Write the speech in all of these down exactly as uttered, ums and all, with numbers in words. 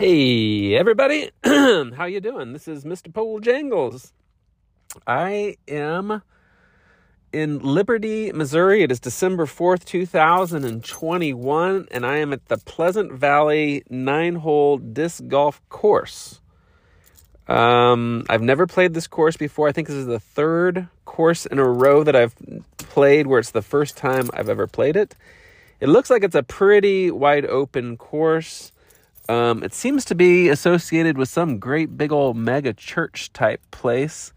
Hey everybody, how you doing? This is Mister Pole Jangles. I am in Liberty, Missouri. It is December fourth, two thousand twenty-one, and I am at the Pleasant Valley Nine Hole Disc Golf Course. Um, I've never played this course before. I think this is the third course in a row that I've played where it's the first time I've ever played it. It looks like it's a pretty wide open course. Um, it seems to be associated with some great big old mega church type place.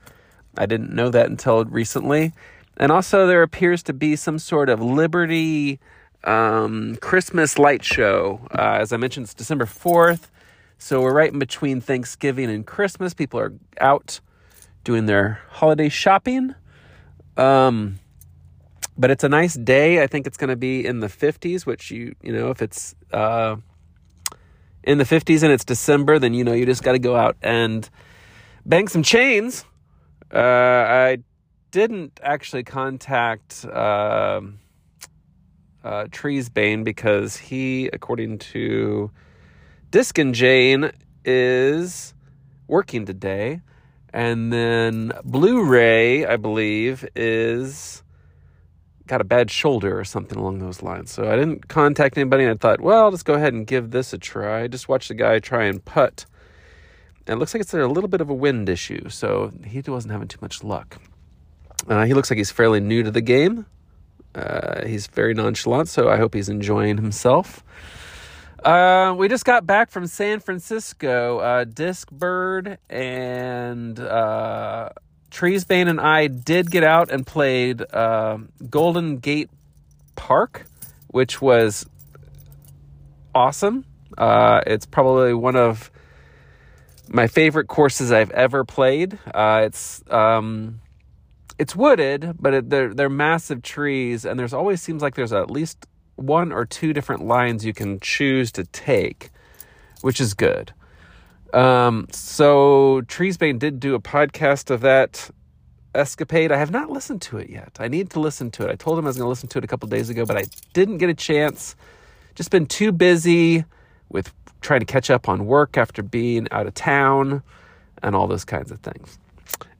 I didn't know that until recently. And also there appears to be some sort of Liberty um, Christmas light show. Uh, as I mentioned, it's December fourth. So we're right in between Thanksgiving and Christmas. People are out doing their holiday shopping. Um, but it's a nice day. I think it's going to be in the fifties, which you, you know, if it's... Uh, in the fifties and it's December, then, you know, you just got to go out and bang some chains. Uh, I didn't actually contact uh, uh, Treesbane because he, according to Disc and Jane, is working today. And then Blu-ray, I believe, is got a bad shoulder or something along those lines. So I didn't contact anybody, and I thought, well, I'll just go ahead and give this a try. I just watched the guy try and putt, and it looks like it's a little bit of a wind issue, so he wasn't having too much luck. Uh, he looks like he's fairly new to the game. Uh, he's very nonchalant, so I hope he's enjoying himself. Uh, we just got back from San Francisco. Uh, Disc Bird and... Uh, Treesbane and I did get out and played uh, Golden Gate Park, which was awesome. Uh, it's probably one of my favorite courses I've ever played. Uh, it's um, it's wooded, but it, they're, they're massive trees, and there's always seems like there's at least one or two different lines you can choose to take, which is good. Um, so Treesbane did do a podcast of that escapade. I have not listened to it yet. I need to listen to it. I told him I was going to listen to it a couple days ago, but I didn't get a chance. Just been too busy with trying to catch up on work after being out of town and all those kinds of things.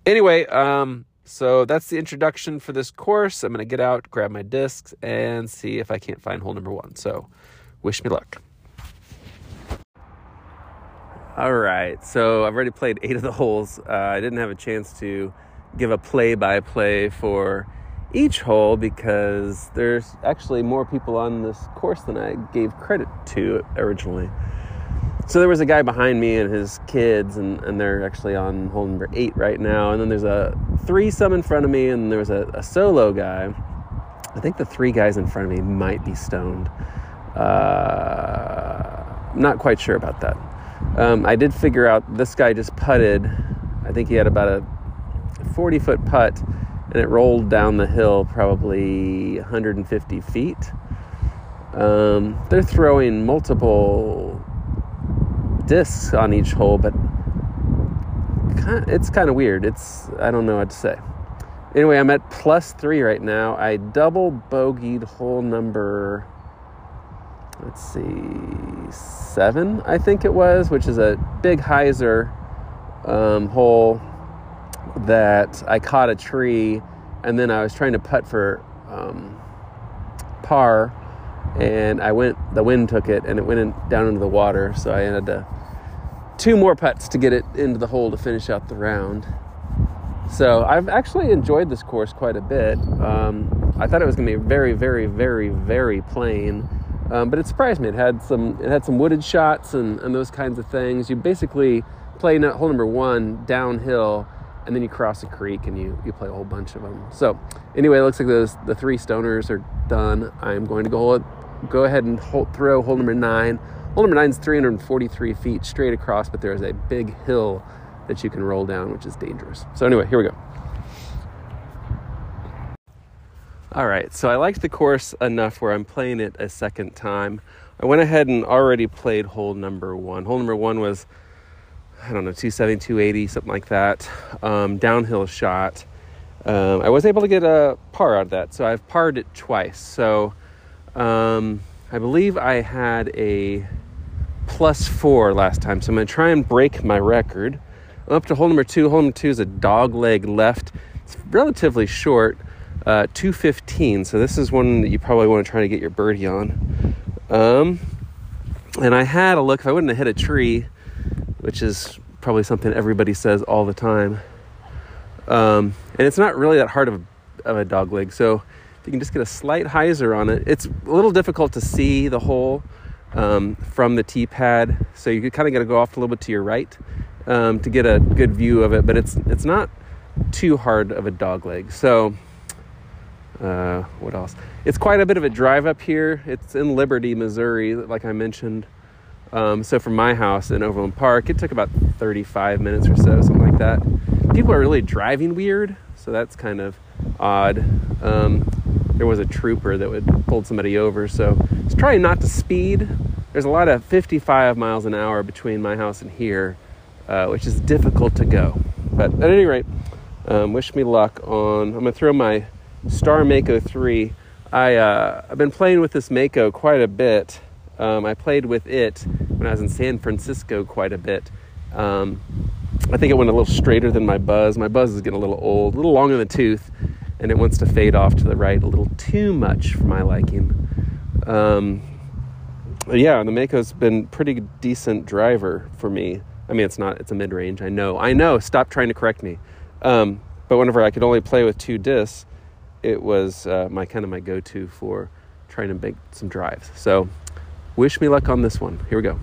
Anyway, um, so that's the introduction for this course. I'm going to get out, grab my discs, and see if I can't find hole number one. So wish me luck. All right, so I've already played eight of the holes. Uh, I didn't have a chance to give a play-by-play for each hole because there's actually more people on this course than I gave credit to originally. So there was a guy behind me and his kids, and, and they're actually on hole number eight right now. And then there's a threesome in front of me, and there was a, a solo guy. I think the three guys in front of me might be stoned. Uh, not quite sure about that. Um, I did figure out this guy just putted. I think he had about a forty-foot putt, and it rolled down the hill probably one hundred fifty feet. Um, they're throwing multiple discs on each hole, but kind of, it's kind of weird. It's I don't know what to say. Anyway, I'm at plus three right now. I double bogeyed hole number... let's see, seven, I think it was, which is a big hyzer um, hole that I caught a tree, and then I was trying to putt for um, par, and I went, the wind took it, and it went in, down into the water, so I ended up two more putts to get it into the hole to finish out the round. So I've actually enjoyed this course quite a bit. Um, I thought it was going to be very, very, very, very plain. Um, but it surprised me. It had some it had some wooded shots and, and those kinds of things. You basically play hole number one downhill, and then you cross a creek, and you, you play a whole bunch of them. So anyway, it looks like those the three stoners are done. I'm going to go, go ahead and hold, throw hole number nine. Hole number nine is three hundred forty-three feet straight across, but there is a big hill that you can roll down, which is dangerous. So anyway, here we go. All right, so I liked the course enough where I'm playing it a second time. I went ahead and already played hole number one. Hole number one was, I don't know, two seventy, two eighty, something like that. Um, downhill shot. Um, I was able to get a par out of that, so I've parred it twice. So um, I believe I had a plus four last time. So I'm going to try and break my record. I'm up to hole number two. Hole number two is a dog leg left. It's relatively short, uh, two fifteen. So this is one that you probably want to try to get your birdie on. Um, and I had a look. If I wouldn't have hit a tree, which is probably something everybody says all the time. Um, and it's not really that hard of, of a dog leg. So if you can just get a slight hyzer on it, it's a little difficult to see the hole um, from the tee pad. So you kind of got to go off a little bit to your right um, to get a good view of it. But it's it's not too hard of a dog leg. So uh, what else? It's quite a bit of a drive up here. It's in Liberty, Missouri, like I mentioned. Um, so from my house in Overland Park, it took about thirty-five minutes or so, something like that. People are really driving weird, so that's kind of odd. Um, there was a trooper that would pull somebody over, so just trying not to speed. There's a lot of fifty-five miles an hour between my house and here, uh, which is difficult to go. But at any rate, um, wish me luck on... I'm going to throw my Star Mako three. I, uh, I've been playing with this Mako quite a bit. Um, I played with it when I was in San Francisco quite a bit. Um, I think it went a little straighter than my Buzz. My Buzz is getting a little old, a little long in the tooth, and it wants to fade off to the right a little too much for my liking. Um, yeah, the Mako's been pretty decent driver for me. I mean, it's not, it's a mid-range. I know, I know, stop trying to correct me. Um, but whenever I could only play with two discs, it was uh, my kind of my go-to for trying to make some drives. So wish me luck on this one. Here we go.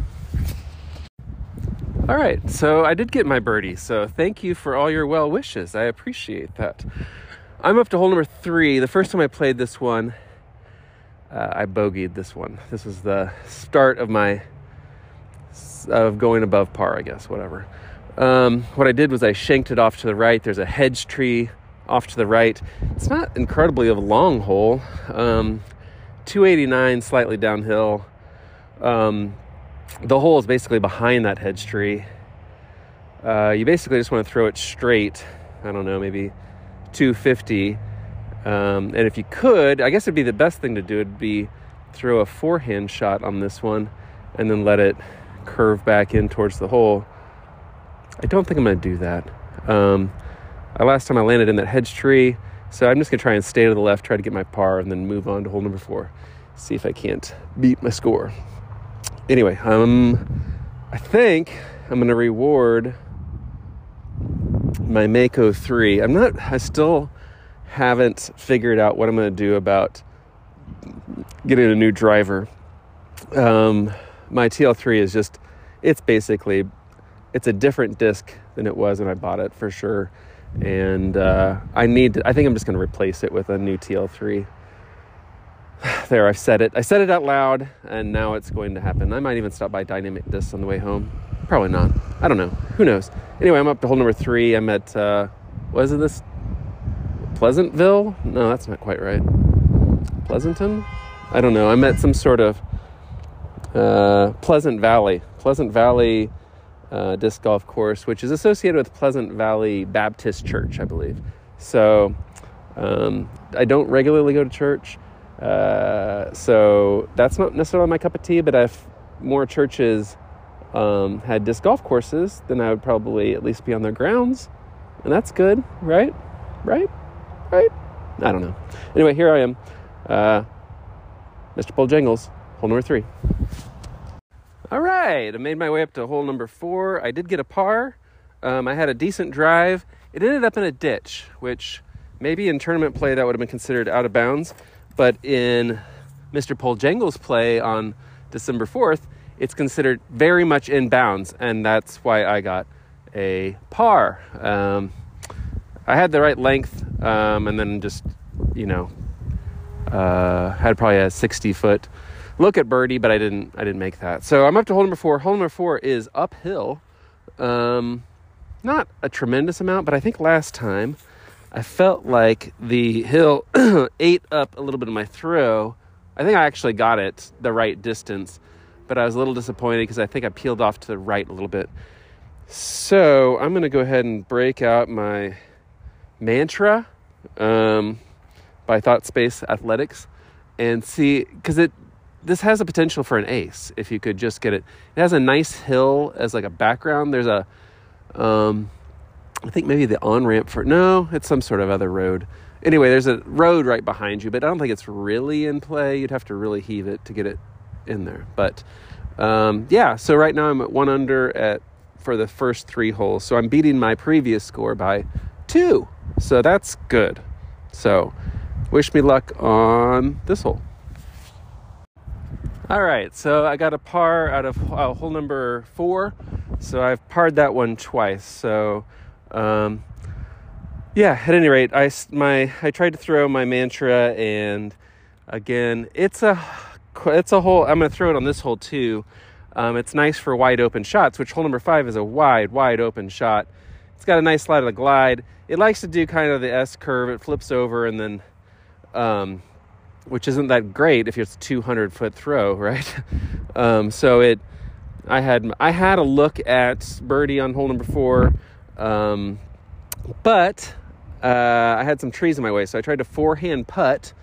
All right, so I did get my birdie, so thank you for all your well wishes. I appreciate that. I'm up to hole number three. The first time I played this one, uh, I bogeyed this one. This was the start of my, of going above par, I guess, whatever. Um, what I did was I shanked it off to the right. There's a hedge tree off to the right. It's not incredibly of a long hole. Um, two eighty-nine, slightly downhill. Um, the hole is basically behind that hedge tree. Uh, you basically just want to throw it straight. I don't know, maybe two fifty. Um, and if you could, I guess it'd be the best thing to do. It'd be throw a forehand shot on this one and then let it curve back in towards the hole. I don't think I'm going to do that. Um, last time I landed in that hedge tree. So I'm just going to try and stay to the left, try to get my par, and then move on to hole number four. See if I can't beat my score. Anyway, um, I think I'm going to reward my Mako three. I'm not, I still haven't figured out what I'm going to do about getting a new driver. Um, my T L three is just, it's basically, it's a different disc than it was when I bought it for sure. And, uh, I need to, I think I'm just going to replace it with a new T L three. There, I've said it. I said it out loud, and now it's going to happen. I might even stop by Dynamic Discs on the way home. Probably not. I don't know. Who knows? Anyway, I'm up to hole number three. I'm at, uh, what is this? Pleasantville? No, that's not quite right. Pleasanton? I don't know. I'm at some sort of uh, Pleasant Valley. Pleasant Valley uh, Disc Golf Course, which is associated with Pleasant Valley Baptist Church, I believe. So um, I don't regularly go to church. Uh, so that's not necessarily my cup of tea, but if more churches, um, had disc golf courses, then I would probably at least be on their grounds, and that's good. Right? Right? Right? I don't know. Anyway, here I am, uh, Mister Pole Jangles, hole number three. All right. I made my way up to hole number four. I did get a par. Um, I had a decent drive. It ended up in a ditch, which maybe in tournament play that would have been considered out of bounds. But in Mister Pole Jangles' play on December fourth, it's considered very much in bounds, and that's why I got a par. Um, I had the right length, um, and then just, you know, uh, had probably a sixty-foot look at birdie, but I didn't I didn't make that. So I'm up to hole number four. Hole number four is uphill. Um, not a tremendous amount, but I think last time I felt like the hill ate up a little bit of my throw. I think I actually got it the right distance, but I was a little disappointed because I think I peeled off to the right a little bit. So I'm going to go ahead and break out my Mantra um, by Thought Space Athletics and see, because it this has the potential for an ace if you could just get it. It has a nice hill as like a background. There's a, um, I think maybe the on-ramp for, no, it's some sort of other road. Anyway, there's a road right behind you, but I don't think it's really in play. You'd have to really heave it to get it in there. But um, yeah, so right now I'm at one under at for the first three holes. So I'm beating my previous score by two. So that's good. So wish me luck on this hole. All right, so I got a par out of uh, hole number four. So I've parred that one twice. So um, yeah, at any rate, I, my, I tried to throw my mantra, and again, it's a, it's a hole. I'm going to throw it on this hole too. Um, it's nice for wide open shots, which hole number five is a wide, wide open shot. It's got a nice slide of the glide. It likes to do kind of the S curve. It flips over and then, um, which isn't that great if it's a two hundred foot throw, right? um, so it, I had, I had a look at birdie on hole number four. Um, but, uh, I had some trees in my way. So I tried to forehand putt.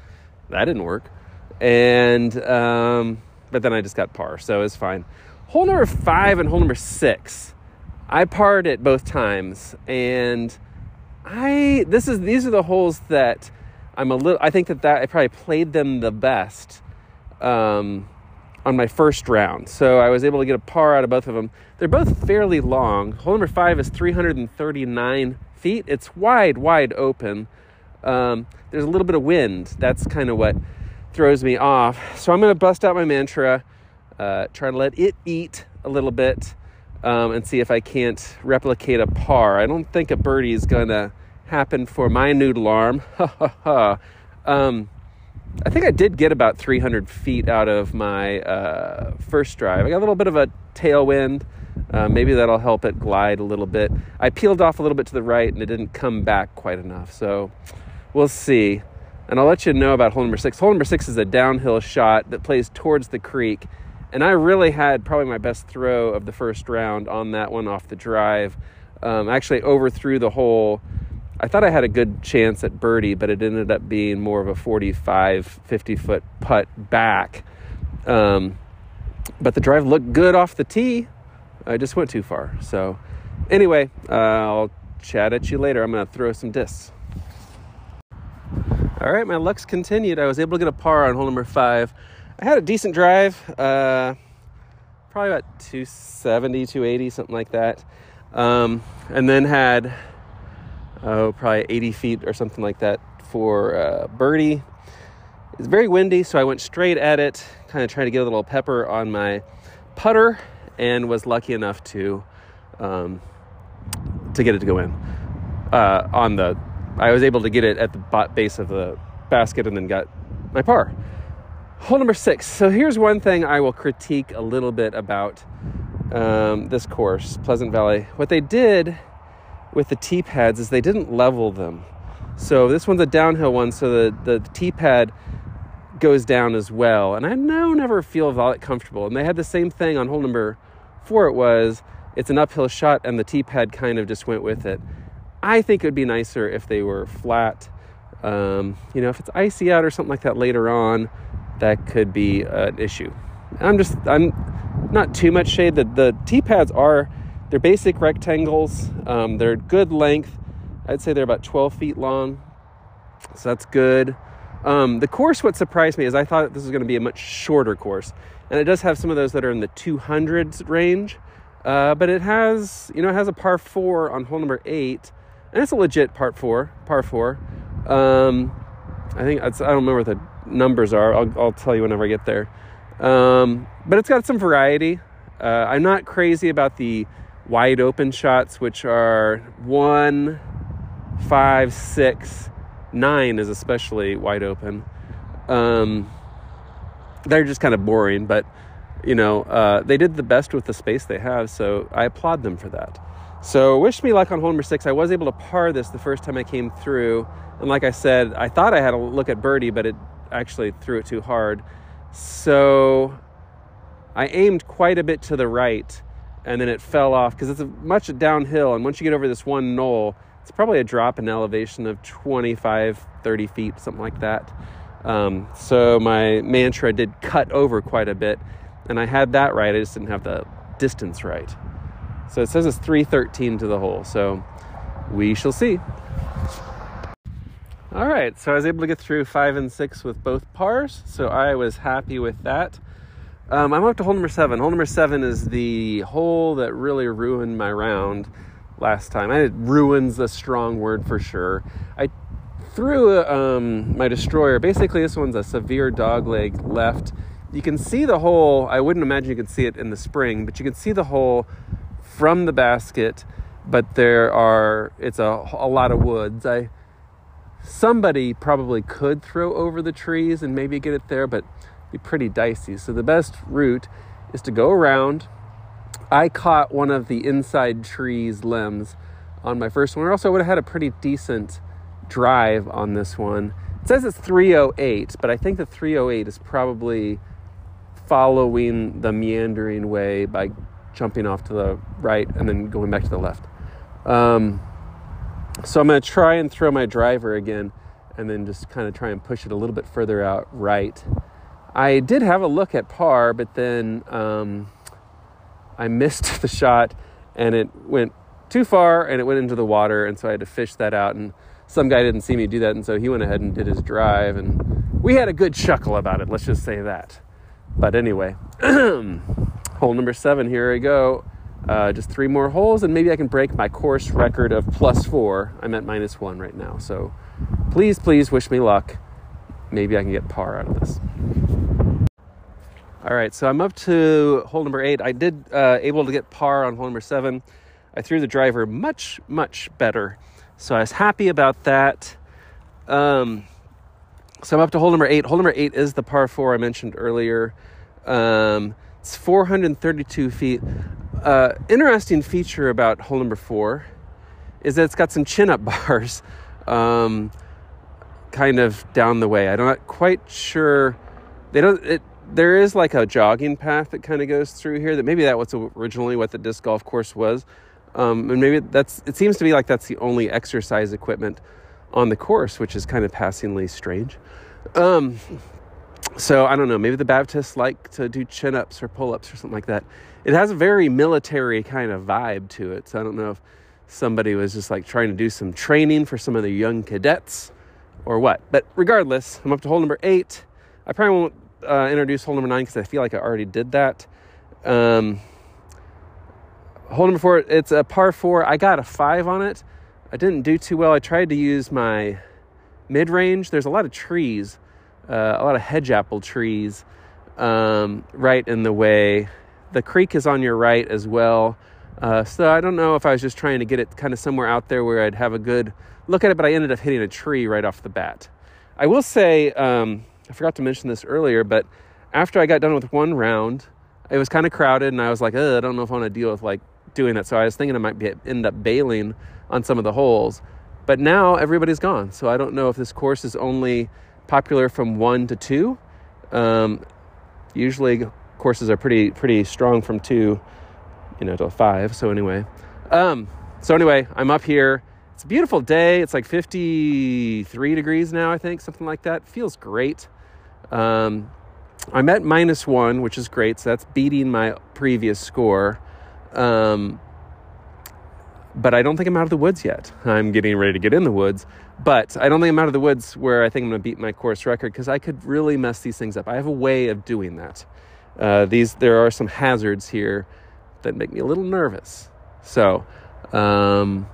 That didn't work. And, um, but then I just got par, so it's fine. Hole number five and hole number six, I parred at both times, and I this is these are the holes that I'm a little. I think that, that I probably played them the best um, on my first round, so I was able to get a par out of both of them. They're both fairly long. Hole number five is three hundred thirty-nine feet. It's wide, wide open. Um, there's a little bit of wind. That's kind of what throws me off. So I'm going to bust out my mantra, uh, try to let it eat a little bit, um, and see if I can't replicate a par. I don't think a birdie is going to happen for my noodle arm. um, I think I did get about three hundred feet out of my, uh, first drive. I got a little bit of a tailwind. Uh, maybe that'll help it glide a little bit. I peeled off a little bit to the right and it didn't come back quite enough. So we'll see. And I'll let you know about hole number six. Hole number six is a downhill shot that plays towards the creek. And I really had probably my best throw of the first round on that one off the drive. Um, actually overthrew the hole. I thought I had a good chance at birdie, but it ended up being more of a forty-five, fifty foot putt back. Um, but the drive looked good off the tee. I just went too far. So anyway, uh, I'll chat at you later. I'm going to throw some discs. All right, my luck's continued. I was able to get a par on hole number five. I had a decent drive, uh, probably about two seventy, two eighty, something like that. Um, and then had, oh, probably eighty feet or something like that for uh, birdie. It's very windy, so I went straight at it, kind of trying to get a little pepper on my putter, and was lucky enough to um, to get it to go in uh, on the... I was able to get it at the base of the basket and then got my par. Hole number six. So here's one thing I will critique a little bit about um, this course, Pleasant Valley. What they did with the tee pads is they didn't level them. So this one's a downhill one, so the, the tee pad goes down as well. And I now never feel all that comfortable. And they had the same thing on hole number four. It was, it's an uphill shot and the tee pad kind of just went with it. I think it would be nicer if they were flat. Um, you know, if it's icy out or something like that later on, that could be an issue. I'm just, I'm not too much shade. The, the tee pads are, they're basic rectangles. Um, they're good length. I'd say they're about twelve feet long. So that's good. Um, the course, what surprised me is I thought this was going to be a much shorter course. And it does have some of those that are in the two hundreds range. Uh, but it has, you know, it has a par four on hole number eight. And it's a legit part four, par four. Um, I think, it's, I don't remember what the numbers are. I'll, I'll tell you whenever I get there. Um, but it's got some variety. Uh, I'm not crazy about the wide open shots, which are one, five, six, nine is especially wide open. Um, they're just kind of boring, but, you know, uh, they did the best with the space they have. So I applaud them for that. So wish me luck on hole number six. I was able to par this the first time I came through. And like I said, I thought I had a look at birdie, but it actually threw it too hard. So I aimed quite a bit to the right and then it fell off because it's a much downhill. And once you get over this one knoll, it's probably a drop in elevation of twenty-five, thirty feet, something like that. Um, so my mantra did cut over quite a bit, and I had that right. I just didn't have the distance right. So it says it's three thirteen to the hole, so we shall see. All right, so I was able to get through five and six with both pars, so I was happy with that. Um, I'm up to hole number seven. Hole number seven is the hole that really ruined my round last time. I did ruins a strong word for sure. I threw um, my destroyer. Basically, this one's a severe dogleg left. You can see the hole. I wouldn't imagine you could see it in the spring, but you can see the hole from the basket, but there are, it's a, a lot of woods. I somebody probably could throw over the trees and maybe get it there, but it'd be pretty dicey. So the best route is to go around. I caught one of the inside trees limbs on my first one, or else I would have had a pretty decent drive on this one. It says it's three oh eight, but I think the three oh eight is probably following the meandering way by jumping off to the right and then going back to the left. Um, so I'm going to try and throw my driver again and then just kind of try and push it a little bit further out right. I did have a look at par, but then um, I missed the shot and it went too far and it went into the water, and so I had to fish that out, and some guy didn't see me do that, and so he went ahead and did his drive, and we had a good chuckle about it, let's just say that. But anyway, hole number seven, here I go. Uh, just three more holes, and maybe I can break my course record of plus four. I'm at minus one right now, so please, please wish me luck. Maybe I can get par out of this. All right, so I'm up to hole number eight. I did uh, able to get par on hole number seven. I threw the driver much, much better. So I was happy about that. Um, so I'm up to hole number eight. Hole number eight is the par four I mentioned earlier. Um, it's four hundred thirty-two feet. Uh, interesting feature about hole number four is that it's got some chin-up bars um, kind of down the way. I'm not quite sure. They don't. It, there is like a jogging path that kind of goes through here. That maybe that was originally what the disc golf course was. Um, and maybe that's, it seems to be like that's the only exercise equipment on the course, which is kind of passingly strange. Um, so I don't know, maybe the Baptists like to do chin ups or pull ups or something like that. It has a very military kind of vibe to it. So I don't know if somebody was just like trying to do some training for some of the young cadets or what, but regardless, I'm up to hole number eight. I probably won't, uh, introduce hole number nine cause I feel like I already did that. Um, Hole number four, it's a par four. I got a five on it. I didn't do too well. I tried to use my mid-range. There's a lot of trees, uh, a lot of hedge apple trees um, right in the way. The creek is on your right as well. Uh, so I don't know if I was just trying to get it kind of somewhere out there where I'd have a good look at it, but I ended up hitting a tree right off the bat. I will say, um, I forgot to mention this earlier, but after I got done with one round, it was kind of crowded, and I was like, I don't know if I want to deal with, like, doing that. So I was thinking I might be, end up bailing on some of the holes, but now everybody's gone. So I don't know if this course is only popular from one to two. Um, usually courses are pretty, pretty strong from two, you know, to five. So anyway, um, so anyway, I'm up here. It's a beautiful day. It's like fifty-three degrees now, I think, something like that. Feels great. Um, I'm at minus one, which is great. So that's beating my previous score. Um, but I don't think I'm out of the woods yet. I'm getting ready to get in the woods, but I don't think I'm out of the woods where I think I'm going to beat my course record, because I could really mess these things up. I have a way of doing that. Uh, these, there are some hazards here that make me a little nervous. So, um,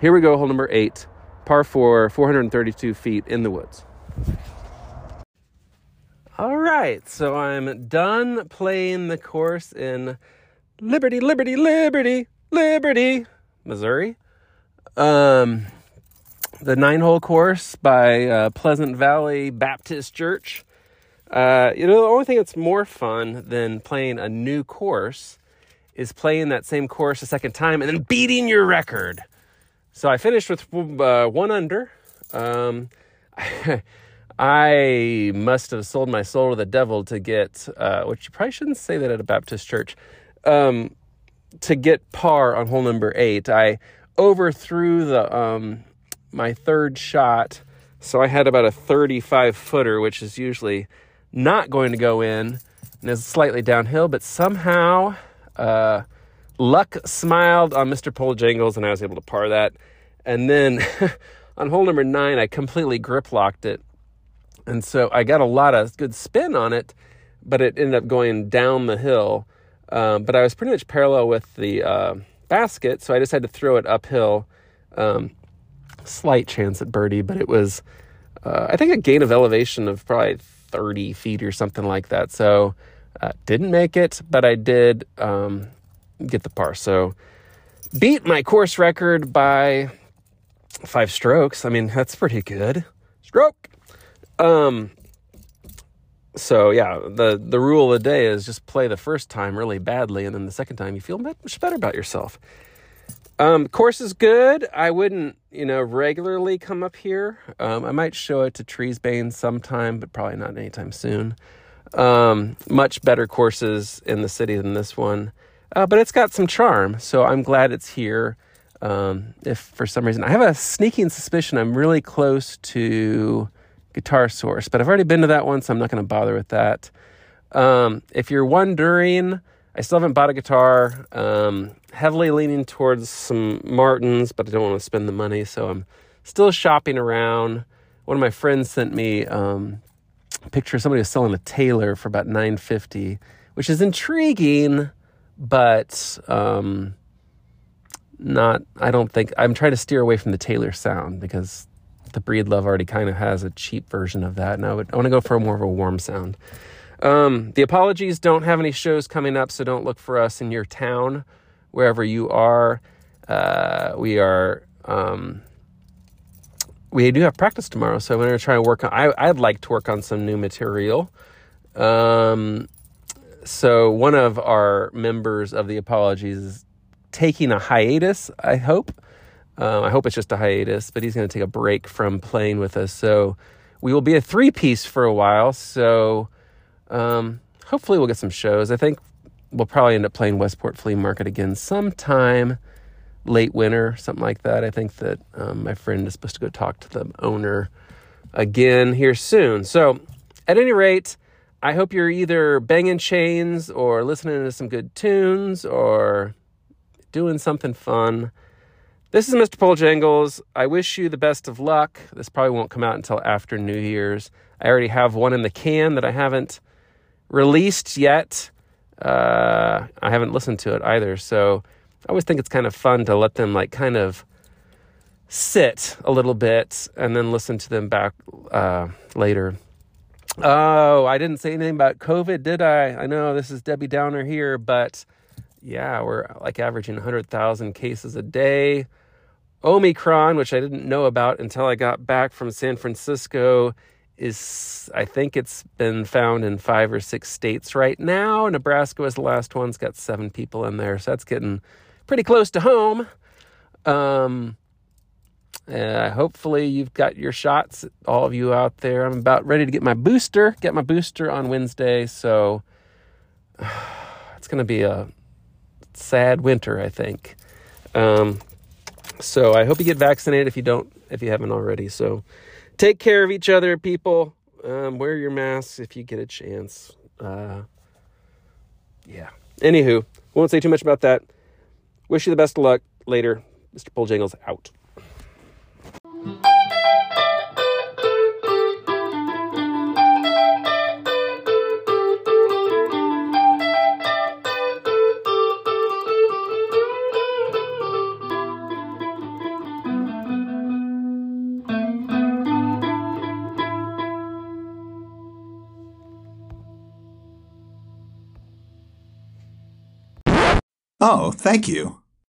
here we go. Hole number eight, par four, four hundred thirty-two feet in the woods. All right. So I'm done playing the course in Liberty, Liberty, Liberty, Liberty, Missouri. Um, the nine-hole course by uh, Pleasant Valley Baptist Church. Uh, you know, the only thing that's more fun than playing a new course is playing that same course a second time and then beating your record. So I finished with uh, one under. Um, I must have sold my soul to the devil to get, uh, which you probably shouldn't say that at a Baptist church, Um, to get par on hole number eight. I overthrew the um, my third shot So I had about a thirty-five footer, which is usually not going to go in, and is slightly downhill, but somehow uh, luck smiled on Mister Pole Jangles, and I was able to par that. And then on hole number nine, I completely grip locked it. And so I got a lot of good spin on it, but it ended up going down the hill. Um, but I was pretty much parallel with the uh, basket, so I just had to throw it uphill. Um, slight chance at birdie, but it was, uh, I think, a gain of elevation of probably thirty feet or something like that. So uh, didn't make it, but I did um, get the par. So beat my course record by five strokes. I mean, that's pretty good. Stroke! Um, so yeah, the, the rule of the day is just play the first time really badly. And then the second time you feel much better about yourself. Um, course is good. I wouldn't, you know, regularly come up here. Um, I might show it to Treesbane sometime, but probably not anytime soon. Um, much better courses in the city than this one. Uh, but it's got some charm. So I'm glad it's here. Um, if for some reason, I have a sneaking suspicion I'm really close to Guitar Source, but I've already been to that one, so I'm not going to bother with that. Um, if you're wondering, I still haven't bought a guitar. Um, heavily leaning towards some Martins, but I don't want to spend the money, so I'm still shopping around. One of my friends sent me um, a picture of somebody who's selling a Taylor for about nine fifty, which is intriguing, but um, not. I don't think I'm trying to steer away from the Taylor sound because the Breedlove already kind of has a cheap version of that, and I, would, I want to go for more of a warm sound. Um, the Apologies don't have any shows coming up, so don't look for us in your town, wherever you are. Uh, we are, um, we do have practice tomorrow, so I'm going to try and work on, I, I'd like to work on some new material. Um, so one of our members of the Apologies is taking a hiatus, I hope. Um, I hope it's just a hiatus, but he's going to take a break from playing with us. So we will be a three-piece for a while. So um, hopefully we'll get some shows. I think we'll probably end up playing Westport Flea Market again sometime late winter, something like that. I think that um, my friend is supposed to go talk to the owner again here soon. So at any rate, I hope you're either banging chains or listening to some good tunes or doing something fun. This is Mister Pole Jangles. I wish you the best of luck. This probably won't come out until after New Year's. I already have one in the can that I haven't released yet. Uh, I haven't listened to it either. So I always think it's kind of fun to let them like kind of sit a little bit and then listen to them back uh, later. Oh, I didn't say anything about COVID, did I? I know this is Debbie Downer here, but yeah, we're like averaging one hundred thousand cases a day. Omicron, which I didn't know about until I got back from San Francisco, is, I think it's been found in five or six states right now. Nebraska was the last one. It's got seven people in there. So that's getting pretty close to home. Um, uh, hopefully you've got your shots, all of you out there. I'm about ready to get my booster, get my booster on Wednesday. So uh, it's going to be a sad winter, I think. Um, so I hope you get vaccinated if you don't, if you haven't already. So take care of each other, people. Um, wear your masks if you get a chance. Uh, yeah. Anywho, won't say too much about that. Wish you the best of luck. Later. Mister Pole Jangles out. Oh, thank you.